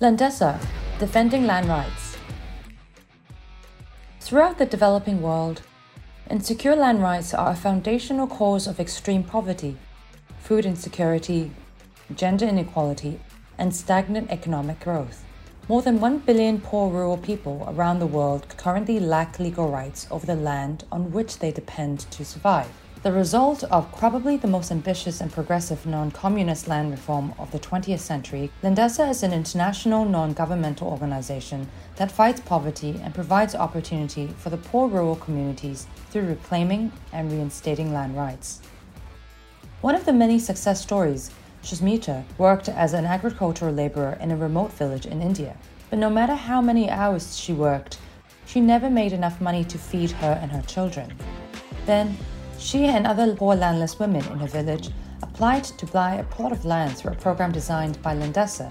Landesa, defending land rights. Throughout the developing world, insecure land rights are a foundational cause of extreme poverty, food insecurity, gender inequality, and stagnant economic growth. More than 1 billion poor rural people around the world currently lack legal rights over the land on which they depend to survive. The result of probably the most ambitious and progressive non-communist land reform of the 20th century, Landesa is an international non-governmental organization that fights poverty and provides opportunity for the poor rural communities through reclaiming and reinstating land rights. One of the many success stories, Shusmita worked as an agricultural laborer in a remote village in India. But no matter how many hours she worked, she never made enough money to feed her and her children. Then, she and other poor landless women in her village applied to buy a plot of land through a program designed by Landesa.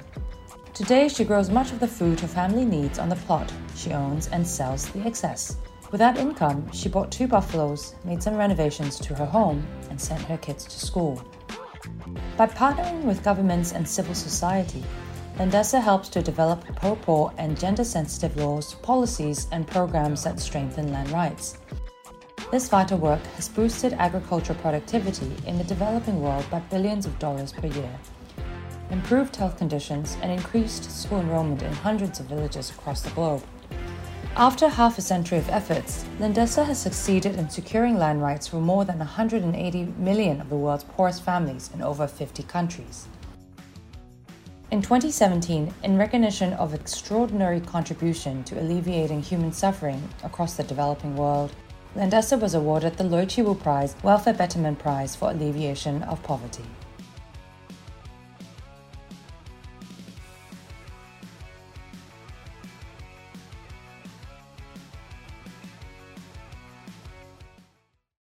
Today, she grows much of the food her family needs on the plot she owns and sells the excess. With that income, she bought 2 buffaloes, made some renovations to her home, and sent her kids to school. By partnering with governments and civil society, Landesa helps to develop pro-poor and gender-sensitive laws, policies, and programs that strengthen land rights. This vital work has boosted agricultural productivity in the developing world by billions of dollars per year, improved health conditions, and increased school enrollment in hundreds of villages across the globe. After half a century of efforts, Landesa has succeeded in securing land rights for more than 180 million of the world's poorest families in over 50 countries. In 2017, in recognition of extraordinary contribution to alleviating human suffering across the developing world, Landesa was awarded the Lodzhebel Prize Welfare Betterment Prize for alleviation of poverty.